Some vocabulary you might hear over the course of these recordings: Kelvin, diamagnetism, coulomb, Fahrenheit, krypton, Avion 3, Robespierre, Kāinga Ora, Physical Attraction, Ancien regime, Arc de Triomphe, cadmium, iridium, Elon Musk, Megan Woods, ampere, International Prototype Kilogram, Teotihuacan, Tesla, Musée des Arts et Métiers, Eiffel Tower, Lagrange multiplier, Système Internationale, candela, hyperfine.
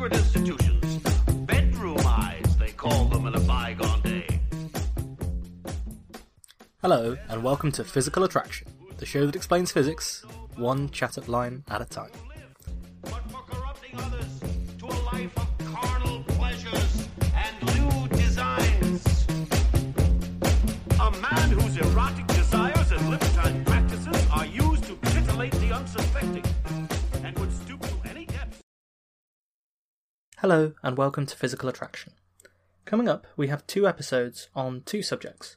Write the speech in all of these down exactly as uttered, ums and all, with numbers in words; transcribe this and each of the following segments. secret institutions. Bedroom eyes, they call them in a bygone day. Hello, and welcome to Physical Attraction, the show that explains physics, one chat-up line at a time. But for corrupting others to a life of carnal pleasures and lewd designs, a man whose erotic desires and libertine practices are used to titillate the unsuspecting. Hello, and welcome to Physical Attraction. Coming up, we have two episodes on two subjects.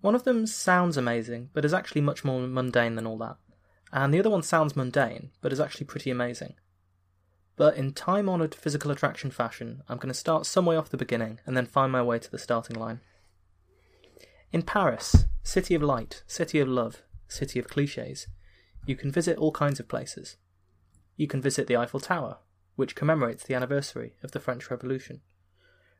One of them sounds amazing, but is actually much more mundane than all that. And the other one sounds mundane, but is actually pretty amazing. But in time-honoured Physical Attraction fashion, I'm going to start some way off the beginning, and then find my way to the starting line. In Paris, city of light, city of love, city of clichés, you can visit all kinds of places. You can visit the Eiffel Tower, which commemorates the anniversary of the French Revolution.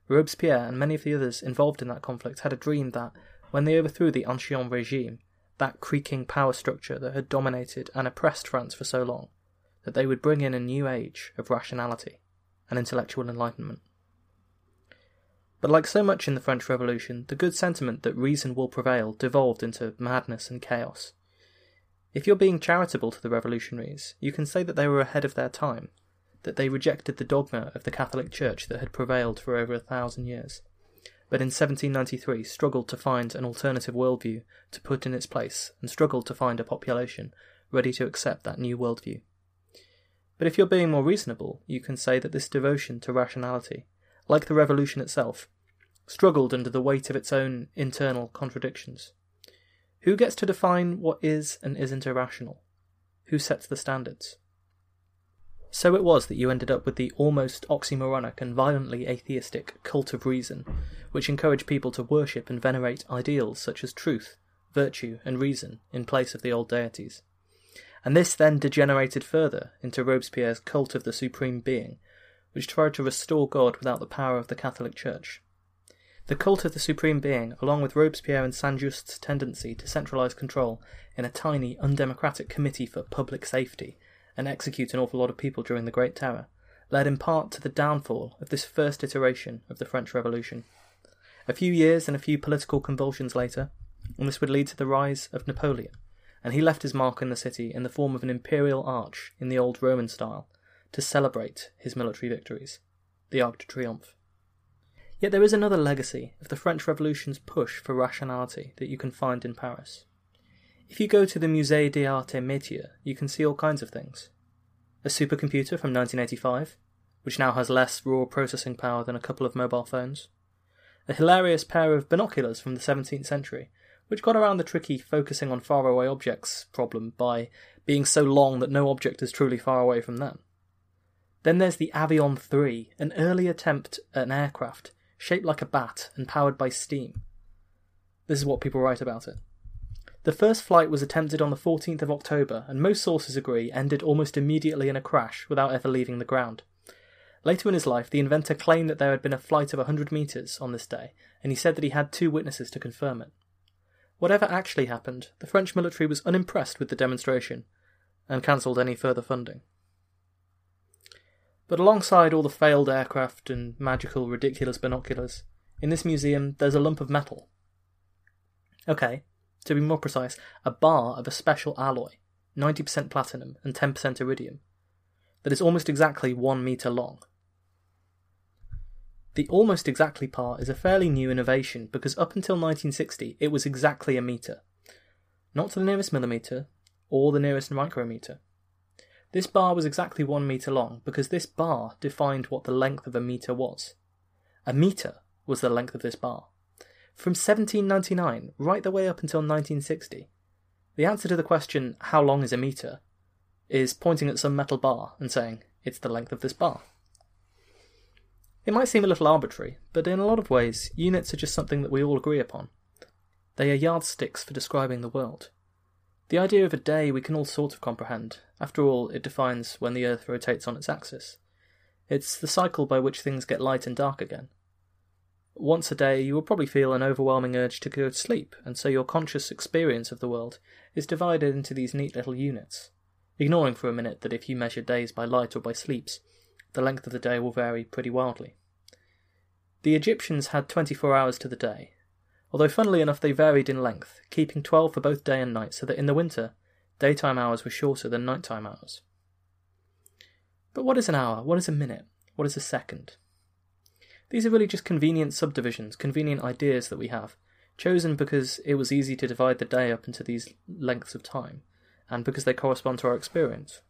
Robespierre and many of the others involved in that conflict had a dream that, when they overthrew the Ancien regime, that creaking power structure that had dominated and oppressed France for so long, that they would bring in a new age of rationality and intellectual enlightenment. But like so much in the French Revolution, the good sentiment that reason will prevail devolved into madness and chaos. If you're being charitable to the revolutionaries, you can say that they were ahead of their time, that they rejected the dogma of the Catholic Church that had prevailed for over a thousand years, but in seventeen ninety-three struggled to find an alternative worldview to put in its place, and struggled to find a population ready to accept that new worldview. But if you're being more reasonable, you can say that this devotion to rationality, like the revolution itself, struggled under the weight of its own internal contradictions. Who gets to define what is and isn't irrational? Who sets the standards? So it was that you ended up with the almost oxymoronic and violently atheistic cult of reason, which encouraged people to worship and venerate ideals such as truth, virtue, and reason in place of the old deities. And this then degenerated further into Robespierre's cult of the supreme being, which tried to restore God without the power of the Catholic Church. The cult of the supreme being, along with Robespierre and Saint-Just's tendency to centralise control in a tiny, undemocratic committee for public safety, and execute an awful lot of people during the Great Terror, led in part to the downfall of this first iteration of the French Revolution. A few years and a few political convulsions later, and this would lead to the rise of Napoleon, and he left his mark in the city in the form of an imperial arch in the old Roman style to celebrate his military victories, the Arc de Triomphe. Yet there is another legacy of the French Revolution's push for rationality that you can find in Paris. If you go to the Musée des Arts et Métiers, you can see all kinds of things. A supercomputer from nineteen eighty-five, which now has less raw processing power than a couple of mobile phones. A hilarious pair of binoculars from the seventeenth century, which got around the tricky focusing on faraway objects problem by being so long that no object is truly far away from them. Then there's the Avion three, an early attempt at an aircraft, shaped like a bat and powered by steam. This is what people write about it. The first flight was attempted on the fourteenth of October, and most sources agree ended almost immediately in a crash without ever leaving the ground. Later in his life, the inventor claimed that there had been a flight of one hundred metres on this day, and he said that he had two witnesses to confirm it. Whatever actually happened, the French military was unimpressed with the demonstration, and cancelled any further funding. But alongside all the failed aircraft and magical, ridiculous binoculars, in this museum there's a lump of metal. Okay. To be more precise, a bar of a special alloy, ninety percent platinum and ten percent iridium, that is almost exactly one metre long. The almost exactly part is a fairly new innovation because up until nineteen sixty it was exactly a metre, not to the nearest millimetre or the nearest micrometre. This bar was exactly one metre long because this bar defined what the length of a metre was. A metre was the length of this bar. From seventeen ninety-nine, right the way up until nineteen sixty, the answer to the question, how long is a metre, is pointing at some metal bar and saying, it's the length of this bar. It might seem a little arbitrary, but in a lot of ways, units are just something that we all agree upon. They are yardsticks for describing the world. The idea of a day we can all sort of comprehend. After all, it defines when the Earth rotates on its axis. It's the cycle by which things get light and dark again. Once a day, you will probably feel an overwhelming urge to go to sleep, and so your conscious experience of the world is divided into these neat little units, ignoring for a minute that if you measure days by light or by sleeps, the length of the day will vary pretty wildly. The Egyptians had twenty-four hours to the day, although funnily enough they varied in length, keeping twelve for both day and night so that in the winter, daytime hours were shorter than nighttime hours. But what is an hour? What is a minute? What is a second? These are really just convenient subdivisions, convenient ideas that we have, chosen because it was easy to divide the day up into these lengths of time, and because they correspond to our experience.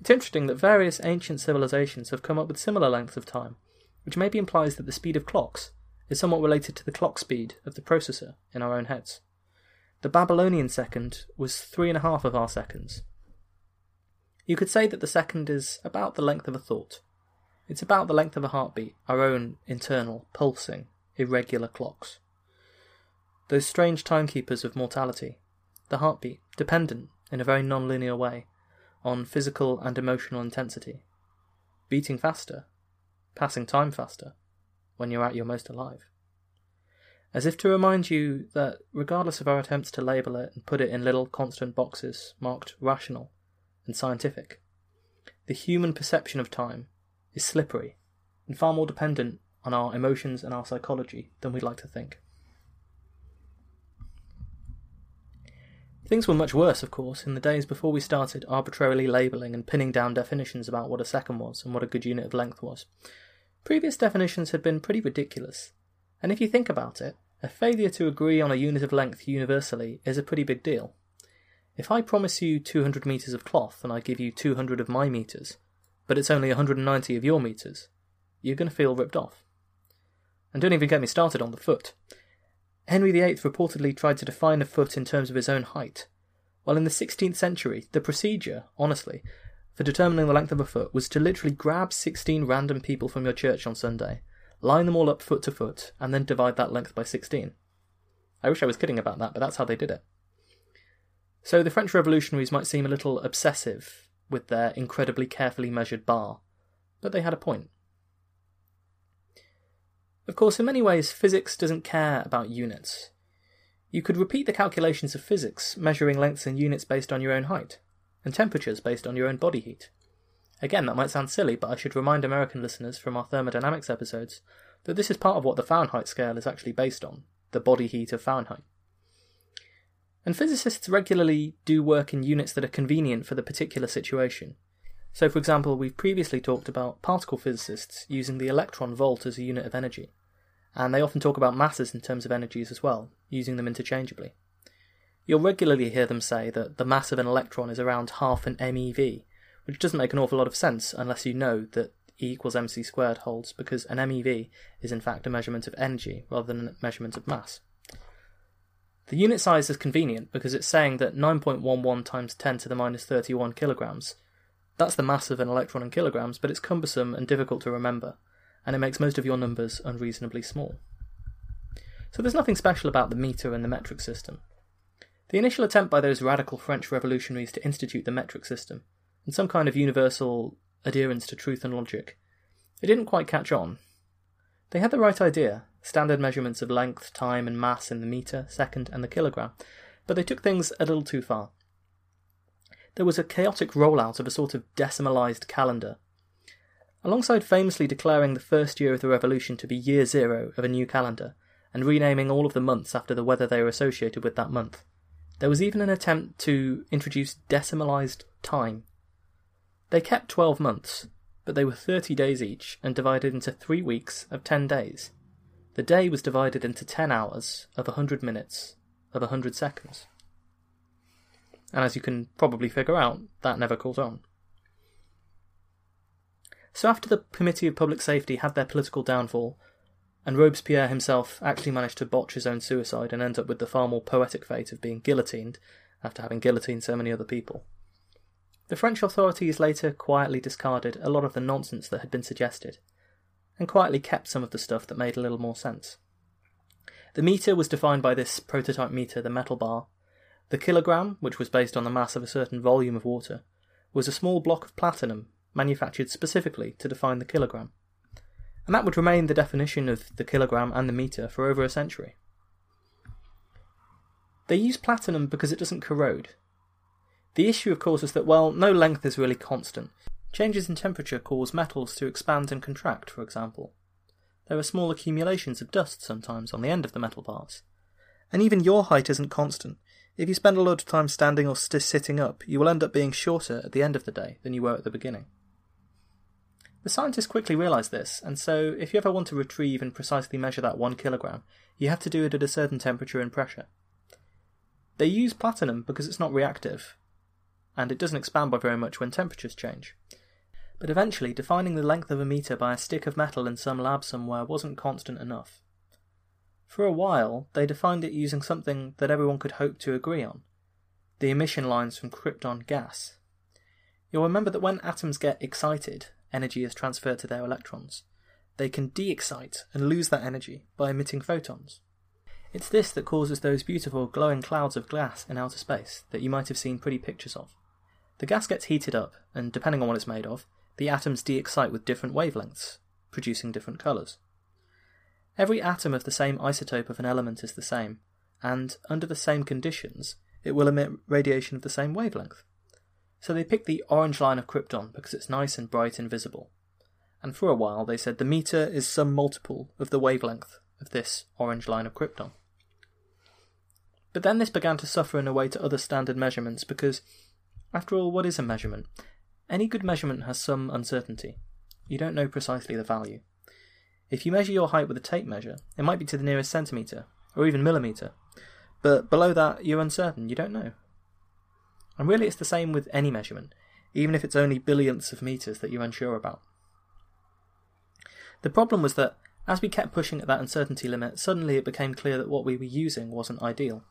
It's interesting that various ancient civilizations have come up with similar lengths of time, which maybe implies that the speed of clocks is somewhat related to the clock speed of the processor in our own heads. The Babylonian second was three and a half of our seconds. You could say that the second is about the length of a thought. It's about the length of a heartbeat, our own internal, pulsing, irregular clocks. Those strange timekeepers of mortality, the heartbeat, dependent, in a very non-linear way, on physical and emotional intensity. Beating faster, passing time faster, when you're at your most alive. As if to remind you that, regardless of our attempts to label it and put it in little constant boxes marked rational and scientific, the human perception of time is slippery and far more dependent on our emotions and our psychology than we'd like to think. Things were much worse, of course, in the days before we started arbitrarily labelling and pinning down definitions about what a second was and what a good unit of length was. Previous definitions had been pretty ridiculous, and if you think about it, a failure to agree on a unit of length universally is a pretty big deal. If I promise you two hundred metres of cloth and I give you two hundred of my metres, but it's only one hundred ninety of your metres, you're going to feel ripped off. And don't even get me started on the foot. Henry the Eighth reportedly tried to define a foot in terms of his own height, while in the sixteenth century, the procedure, honestly, for determining the length of a foot was to literally grab sixteen random people from your church on Sunday, line them all up foot to foot, and then divide that length by sixteen. I wish I was kidding about that, but that's how they did it. So the French revolutionaries might seem a little obsessive with their incredibly carefully measured bar, but they had a point. Of course, in many ways, physics doesn't care about units. You could repeat the calculations of physics, measuring lengths in units based on your own height, and temperatures based on your own body heat. Again, that might sound silly, but I should remind American listeners from our thermodynamics episodes that this is part of what the Fahrenheit scale is actually based on, the body heat of Fahrenheit. And physicists regularly do work in units that are convenient for the particular situation. So, for example, we've previously talked about particle physicists using the electron volt as a unit of energy, and they often talk about masses in terms of energies as well, using them interchangeably. You'll regularly hear them say that the mass of an electron is around half an M E V, which doesn't make an awful lot of sense unless you know that E equals mc squared holds, because an M E V is in fact a measurement of energy rather than a measurement of mass. The unit size is convenient because it's saying that nine point one one times ten to the minus thirty-one kilograms, that's the mass of an electron in kilograms, but it's cumbersome and difficult to remember, and it makes most of your numbers unreasonably small. So there's nothing special about the metre and the metric system. The initial attempt by those radical French revolutionaries to institute the metric system, and some kind of universal adherence to truth and logic, it didn't quite catch on. They had the right idea, standard measurements of length, time and mass in the metre, second and the kilogram, but they took things a little too far. There was a chaotic rollout of a sort of decimalised calendar. Alongside famously declaring the first year of the revolution to be year zero of a new calendar, and renaming all of the months after the weather they were associated with that month, there was even an attempt to introduce decimalised time. They kept twelve months, but they were thirty days each and divided into three weeks of ten days. The day was divided into ten hours of one hundred minutes of one hundred seconds. And as you can probably figure out, that never caught on. So after the Committee of Public Safety had their political downfall, and Robespierre himself actually managed to botch his own suicide and end up with the far more poetic fate of being guillotined after having guillotined so many other people, the French authorities later quietly discarded a lot of the nonsense that had been suggested, and quietly kept some of the stuff that made a little more sense. The metre was defined by this prototype metre, the metal bar. The kilogram, which was based on the mass of a certain volume of water, was a small block of platinum manufactured specifically to define the kilogram. And that would remain the definition of the kilogram and the metre for over a century. They use platinum because it doesn't corrode. The issue, of course, is that, well, no length is really constant, Changes in temperature cause metals to expand and contract, for example. There are small accumulations of dust sometimes on the end of the metal parts. And even your height isn't constant. If you spend a lot of time standing or st- sitting up, you will end up being shorter at the end of the day than you were at the beginning. The scientists quickly realised this, and so if you ever want to retrieve and precisely measure that one kilogram, you have to do it at a certain temperature and pressure. They use platinum because it's not reactive, and it doesn't expand by very much when temperatures change. But eventually, defining the length of a metre by a stick of metal in some lab somewhere wasn't constant enough. For a while, they defined it using something that everyone could hope to agree on, the emission lines from krypton gas. You'll remember that when atoms get excited, energy is transferred to their electrons. They can de-excite and lose that energy by emitting photons. It's this that causes those beautiful glowing clouds of glass in outer space that you might have seen pretty pictures of. The gas gets heated up, and depending on what it's made of, the atoms de-excite with different wavelengths, producing different colours. Every atom of the same isotope of an element is the same, and under the same conditions, it will emit radiation of the same wavelength. So they picked the orange line of krypton because it's nice and bright and visible. And for a while they said the metre is some multiple of the wavelength of this orange line of krypton. But then this began to suffer in a way to other standard measurements because, after all, what is a measurement? Any good measurement has some uncertainty. You don't know precisely the value. If you measure your height with a tape measure, it might be to the nearest centimetre, or even millimetre. But below that, you're uncertain, you don't know. And really it's the same with any measurement, even if it's only billionths of metres that you're unsure about. The problem was that, as we kept pushing at that uncertainty limit, suddenly it became clear that what we were using wasn't ideal.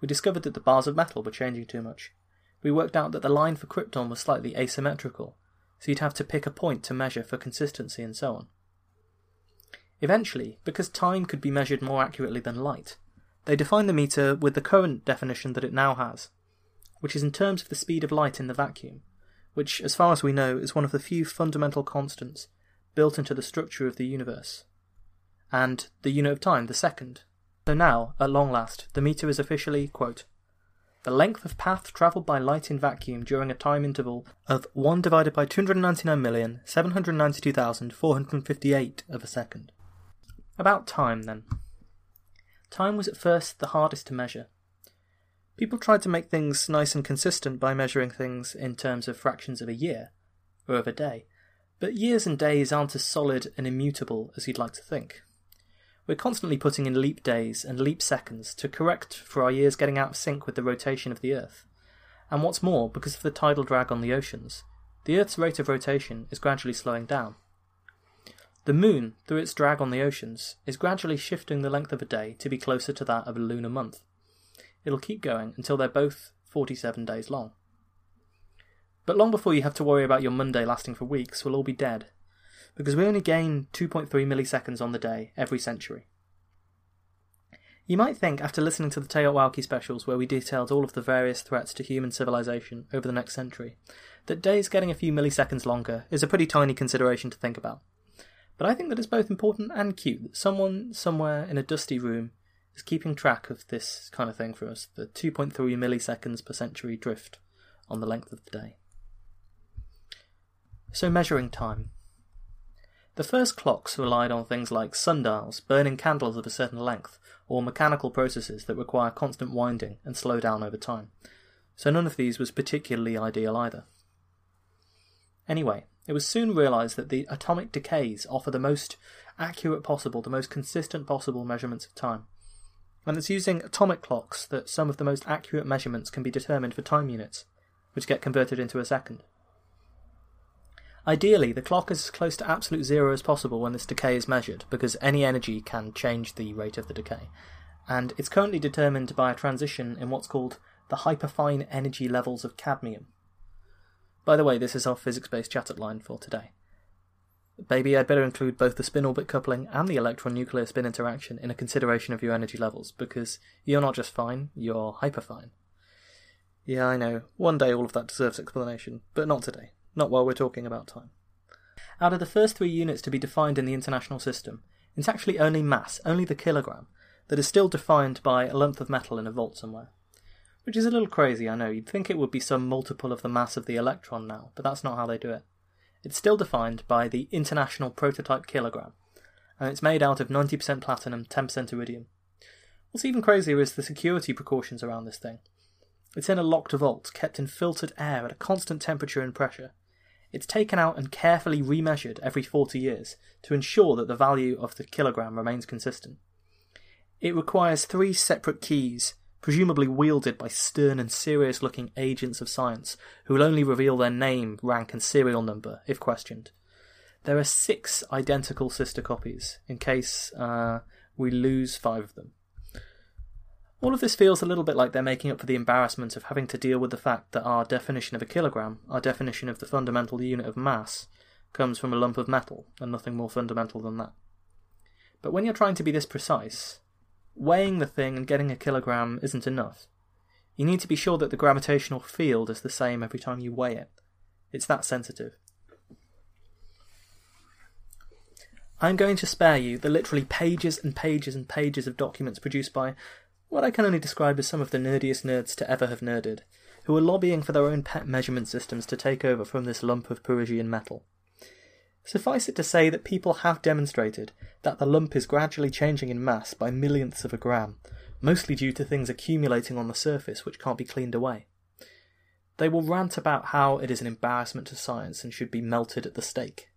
We discovered that the bars of metal were changing too much. We worked out that the line for krypton was slightly asymmetrical, so you'd have to pick a point to measure for consistency and so on. Eventually, because time could be measured more accurately than light, they defined the metre with the current definition that it now has, which is in terms of the speed of light in the vacuum, which, as far as we know, is one of the few fundamental constants built into the structure of the universe, and the unit of time, the second. So now, at long last, the metre is officially, quote, the length of path travelled by light in vacuum during a time interval of one divided by two hundred ninety-nine million, seven hundred ninety-two thousand, four hundred fifty-eight of a second. About time, then. Time was at first the hardest to measure. People tried to make things nice and consistent by measuring things in terms of fractions of a year, or of a day, but years and days aren't as solid and immutable as you'd like to think. We're constantly putting in leap days and leap seconds to correct for our years getting out of sync with the rotation of the Earth. And what's more, because of the tidal drag on the oceans, the Earth's rate of rotation is gradually slowing down. The Moon, through its drag on the oceans, is gradually shifting the length of a day to be closer to that of a lunar month. It'll keep going until they're both forty-seven days long. But long before you have to worry about your Monday lasting for weeks, we'll all be dead, because we only gain two point three milliseconds on the day every century. You might think, after listening to the Teotihuacan specials where we detailed all of the various threats to human civilization over the next century, that days getting a few milliseconds longer is a pretty tiny consideration to think about. But I think that it's both important and cute that someone somewhere in a dusty room is keeping track of this kind of thing for us, the two point three milliseconds per century drift on the length of the day. So measuring time. The first clocks relied on things like sundials, burning candles of a certain length, or mechanical processes that require constant winding and slow down over time. So none of these was particularly ideal either. Anyway, it was soon realised that the atomic decays offer the most accurate possible, the most consistent possible measurements of time. And it's using atomic clocks that some of the most accurate measurements can be determined for time units, which get converted into a second. Ideally, the clock is as close to absolute zero as possible when this decay is measured, because any energy can change the rate of the decay, and it's currently determined by a transition in what's called the hyperfine energy levels of cadmium. By the way, this is our physics-based chat-up line for today. Baby, I'd better include both the spin-orbit coupling and the electron-nuclear spin interaction in a consideration of your energy levels, because you're not just fine, you're hyperfine. Yeah, I know, one day all of that deserves explanation, but not today. Not while we're talking about time. Out of the first three units to be defined in the international system, it's actually only mass, only the kilogram, that is still defined by a lump of metal in a vault somewhere. Which is a little crazy, I know. You'd think it would be some multiple of the mass of the electron now, but that's not how they do it. It's still defined by the International Prototype Kilogram, and it's made out of ninety percent platinum, ten percent iridium. What's even crazier is the security precautions around this thing. It's in a locked vault, kept in filtered air at a constant temperature and pressure. It's taken out and carefully remeasured every forty years to ensure that the value of the kilogram remains consistent. It requires three separate keys, presumably wielded by stern and serious-looking agents of science, who will only reveal their name, rank and serial number, if questioned. There are six identical sister copies, in case uh, we lose five of them. All of this feels a little bit like they're making up for the embarrassment of having to deal with the fact that our definition of a kilogram, our definition of the fundamental unit of mass, comes from a lump of metal, and nothing more fundamental than that. But when you're trying to be this precise, weighing the thing and getting a kilogram isn't enough. You need to be sure that the gravitational field is the same every time you weigh it. It's that sensitive. I'm going to spare you the literally pages and pages and pages of documents produced by what I can only describe as some of the nerdiest nerds to ever have nerded, who are lobbying for their own pet measurement systems to take over from this lump of Parisian metal. Suffice it to say that people have demonstrated that the lump is gradually changing in mass by millionths of a gram, mostly due to things accumulating on the surface which can't be cleaned away. They will rant about how it is an embarrassment to science and should be melted at the stake.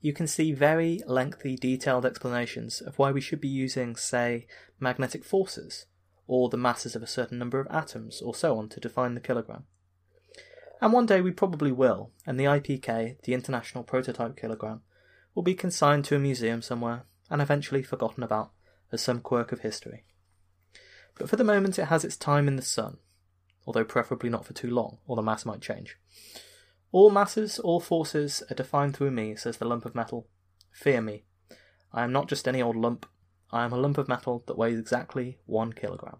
You can see very lengthy, detailed explanations of why we should be using, say, magnetic forces, or the masses of a certain number of atoms, or so on, to define the kilogram. And one day we probably will, and the I P K, the International Prototype Kilogram, will be consigned to a museum somewhere, and eventually forgotten about as some quirk of history. But for the moment it has its time in the sun, although preferably not for too long, or the mass might change. All masses, all forces, are defined through me, says the lump of metal. Fear me. I am not just any old lump. I am a lump of metal that weighs exactly one kilogram.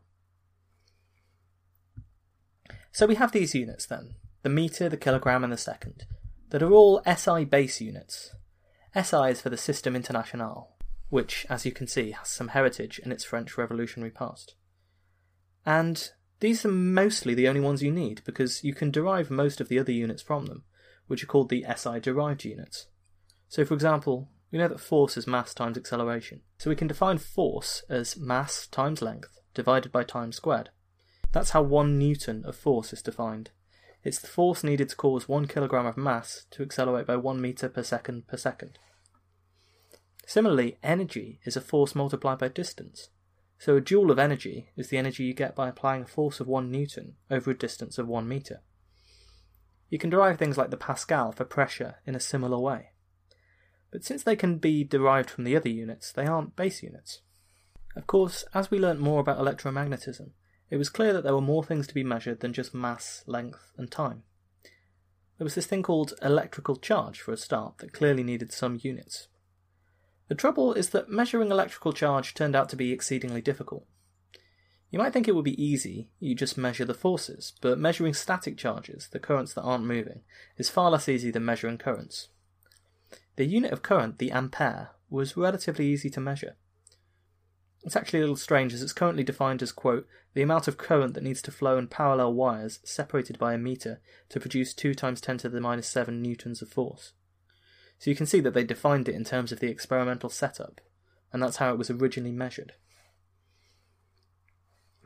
So we have these units then. The metre, the kilogram and the second, that are all S I base units. S I is for the Système Internationale, which, as you can see, has some heritage in its French revolutionary past. And these are mostly the only ones you need, because you can derive most of the other units from them, which are called the S I-derived units. So, for example, we know that force is mass times acceleration. So we can define force as mass times length divided by time squared. That's how one newton of force is defined. It's the force needed to cause one kilogram of mass to accelerate by one metre per second per second. Similarly, energy is a force multiplied by distance. So a joule of energy is the energy you get by applying a force of one newton over a distance of one metre. You can derive things like the Pascal for pressure in a similar way. But since they can be derived from the other units, they aren't base units. Of course, as we learnt more about electromagnetism, it was clear that there were more things to be measured than just mass, length, and time. There was this thing called electrical charge, for a start, that clearly needed some units. The trouble is that measuring electrical charge turned out to be exceedingly difficult. You might think it would be easy, you just measure the forces, but measuring static charges, the currents that aren't moving, is far less easy than measuring currents. The unit of current, the ampere, was relatively easy to measure. It's actually a little strange as it's currently defined as, quote, the amount of current that needs to flow in parallel wires separated by a metre to produce two times ten to the minus seven newtons of force. So you can see that they defined it in terms of the experimental setup, and that's how it was originally measured.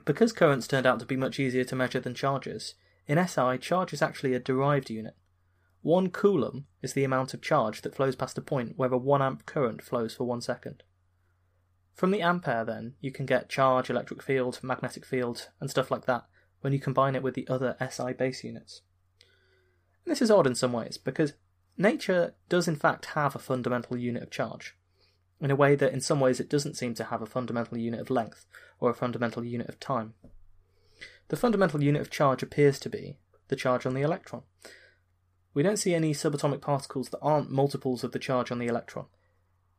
Because currents turned out to be much easier to measure than charges, in S I charge is actually a derived unit. One coulomb is the amount of charge that flows past a point where a one amp current flows for one second. From the ampere, then, you can get charge, electric field, magnetic field, and stuff like that when you combine it with the other S I base units. And this is odd in some ways, because nature does in fact have a fundamental unit of charge, in a way that in some ways it doesn't seem to have a fundamental unit of length or a fundamental unit of time. The fundamental unit of charge appears to be the charge on the electron. We don't see any subatomic particles that aren't multiples of the charge on the electron.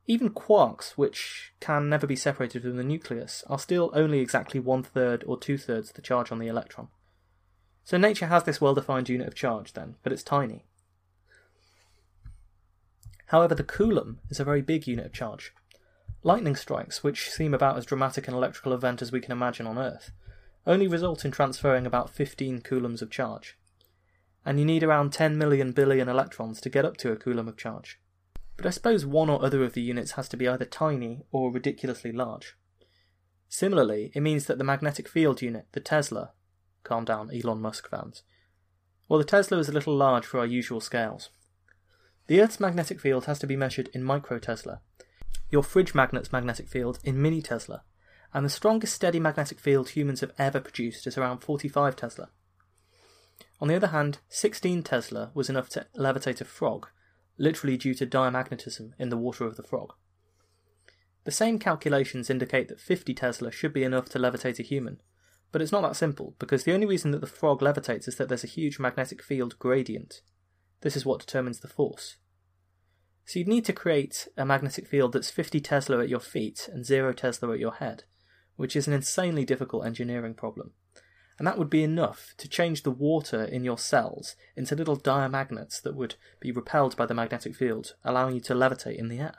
Even quarks, which can never be separated from the nucleus, are still only exactly one-third or two-thirds the charge on the electron. So nature has this well-defined unit of charge then, but it's tiny. However, the coulomb is a very big unit of charge. Lightning strikes, which seem about as dramatic an electrical event as we can imagine on Earth, only result in transferring about fifteen coulombs of charge. and you need around ten million billion electrons to get up to a coulomb of charge. But I suppose one or other of the units has to be either tiny or ridiculously large. Similarly, it means that the magnetic field unit, the Tesla, calm down Elon Musk fans, well, the Tesla is a little large for our usual scales. The Earth's magnetic field has to be measured in microtesla, your fridge magnet's magnetic field in mini-tesla, and the strongest steady magnetic field humans have ever produced is around forty-five tesla. On the other hand, sixteen tesla was enough to levitate a frog, literally due to diamagnetism in the water of the frog. The same calculations indicate that fifty tesla should be enough to levitate a human, but it's not that simple, because the only reason that the frog levitates is that there's a huge magnetic field gradient. This is what determines the force. So you'd need to create a magnetic field that's fifty tesla at your feet and zero tesla at your head, which is an insanely difficult engineering problem. And that would be enough to change the water in your cells into little diamagnets that would be repelled by the magnetic field, allowing you to levitate in the air.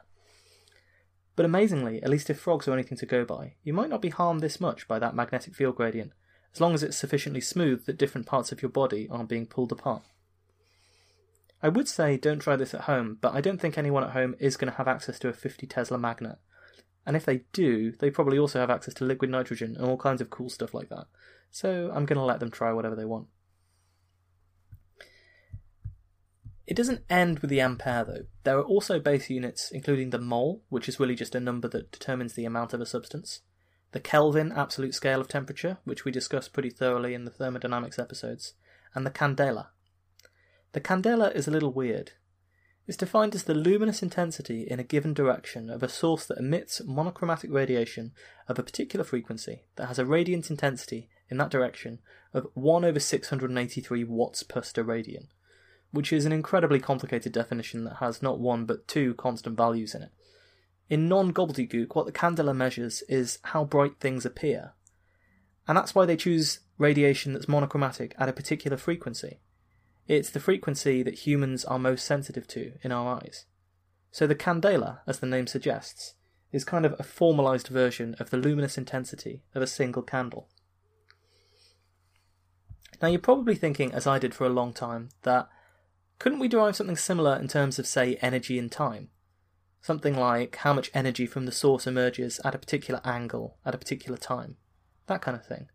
But amazingly, at least if frogs are anything to go by, you might not be harmed this much by that magnetic field gradient, as long as it's sufficiently smooth that different parts of your body aren't being pulled apart. I would say don't try this at home, but I don't think anyone at home is going to have access to a fifty tesla magnet. And if they do, they probably also have access to liquid nitrogen and all kinds of cool stuff like that. So I'm going to let them try whatever they want. It doesn't end with the ampere though. There are also base units, including the mole, which is really just a number that determines the amount of a substance, the Kelvin absolute scale of temperature, which we discussed pretty thoroughly in the thermodynamics episodes, and the candela. The candela is a little weird. It's defined as the luminous intensity in a given direction of a source that emits monochromatic radiation of a particular frequency that has a radiant intensity in that direction of one over six hundred eighty-three watts per steradian, which is an incredibly complicated definition that has not one but two constant values in it. In non-gobbledygook, what the candela measures is how bright things appear, and that's why they choose radiation that's monochromatic at a particular frequency. It's the frequency that humans are most sensitive to in our eyes. So the candela, as the name suggests, is kind of a formalized version of the luminous intensity of a single candle. Now you're probably thinking, as I did for a long time, that couldn't we derive something similar in terms of, say, energy and time? Something like how much energy from the source emerges at a particular angle, at a particular time, that kind of thing.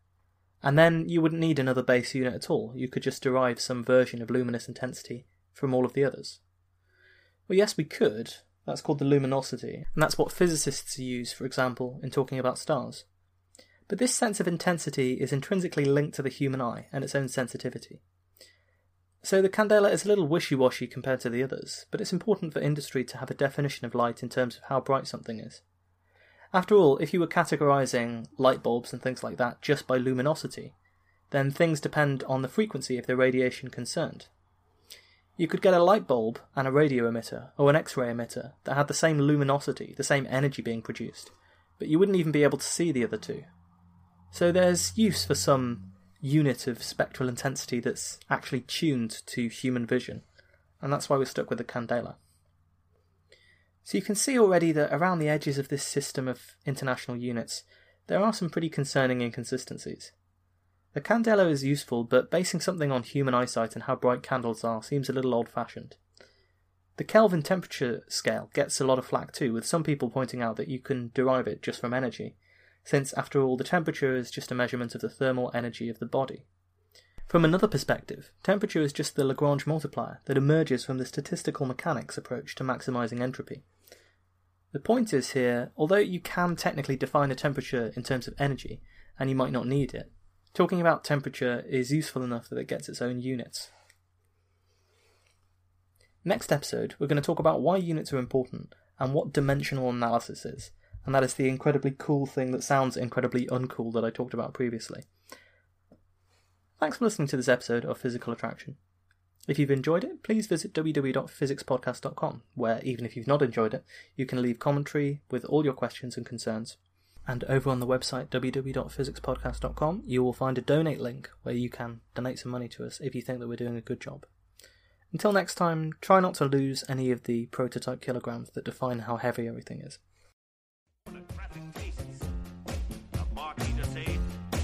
And then you wouldn't need another base unit at all. You could just derive some version of luminous intensity from all of the others. Well, yes, we could. That's called the luminosity, and that's what physicists use, for example, in talking about stars. But this sense of intensity is intrinsically linked to the human eye and its own sensitivity. So the candela is a little wishy-washy compared to the others, but it's important for industry to have a definition of light in terms of how bright something is. After all, if you were categorising light bulbs and things like that just by luminosity, then things depend on the frequency of the radiation concerned. You could get a light bulb and a radio emitter, or an X-ray emitter, that had the same luminosity, the same energy being produced, but you wouldn't even be able to see the other two. So there's use for some unit of spectral intensity that's actually tuned to human vision, and that's why we're stuck with the candela. So you can see already that around the edges of this system of international units, there are some pretty concerning inconsistencies. The candela is useful, but basing something on human eyesight and how bright candles are seems a little old-fashioned. The Kelvin temperature scale gets a lot of flack too, with some people pointing out that you can derive it just from energy, since after all the temperature is just a measurement of the thermal energy of the body. From another perspective, temperature is just the Lagrange multiplier that emerges from the statistical mechanics approach to maximising entropy. The point is here, although you can technically define a temperature in terms of energy, and you might not need it, talking about temperature is useful enough that it gets its own units. Next episode, we're going to talk about why units are important, and what dimensional analysis is, and that is the incredibly cool thing that sounds incredibly uncool that I talked about previously. Thanks for listening to this episode of Physical Attraction. If you've enjoyed it, please visit w w w dot physics podcast dot com, where, even if you've not enjoyed it, you can leave commentary with all your questions and concerns. And over on the website w w w dot physics podcast dot com, you will find a donate link where you can donate some money to us if you think that we're doing a good job. Until next time, try not to lose any of the prototype kilograms that define how heavy everything is.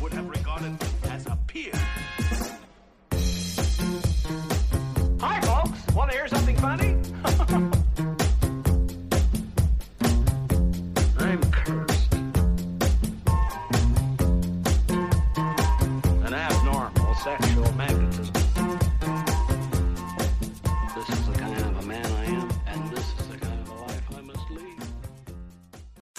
Would have regarded as a peer.